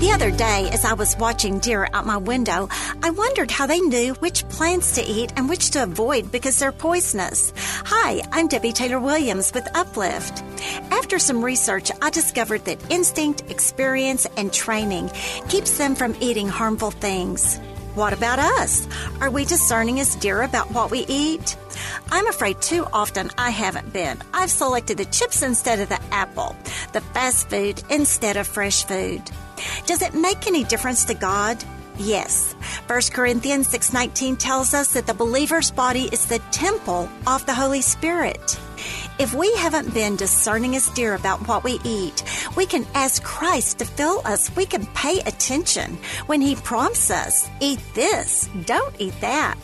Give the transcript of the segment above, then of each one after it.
The other day, as I was watching deer out my window, I wondered how they knew which plants to eat and which to avoid because they're poisonous. Hi, I'm Debbie Taylor-Williams with Uplift. After some research, I discovered that instinct, experience, and training keeps them from eating harmful things. What about us? Are we discerning as deer about what we eat? I'm afraid too often I haven't been. I've selected the chips instead of the apple, the fast food instead of fresh food. Does it make any difference to God? Yes. 1 Corinthians 6:19 tells us that the believer's body is the temple of the Holy Spirit. If we haven't been discerning as deer about what we eat, we can ask Christ to fill us. We can pay attention when He prompts us, eat this, don't eat that.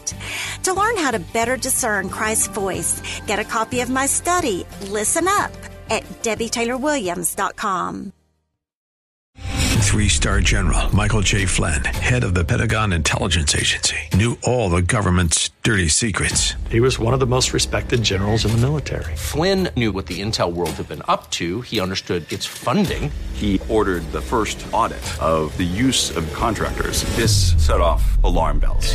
To learn how to better discern Christ's voice, get a copy of my study, Listen Up, at DebbieTaylorWilliams.com. 3-star General Michael J. Flynn, head of the Pentagon Intelligence Agency, knew all the government's dirty secrets. He was one of the most respected generals in the military. Flynn knew what the intel world had been up to. He understood its funding. He ordered the first audit of the use of contractors. This set off alarm bells.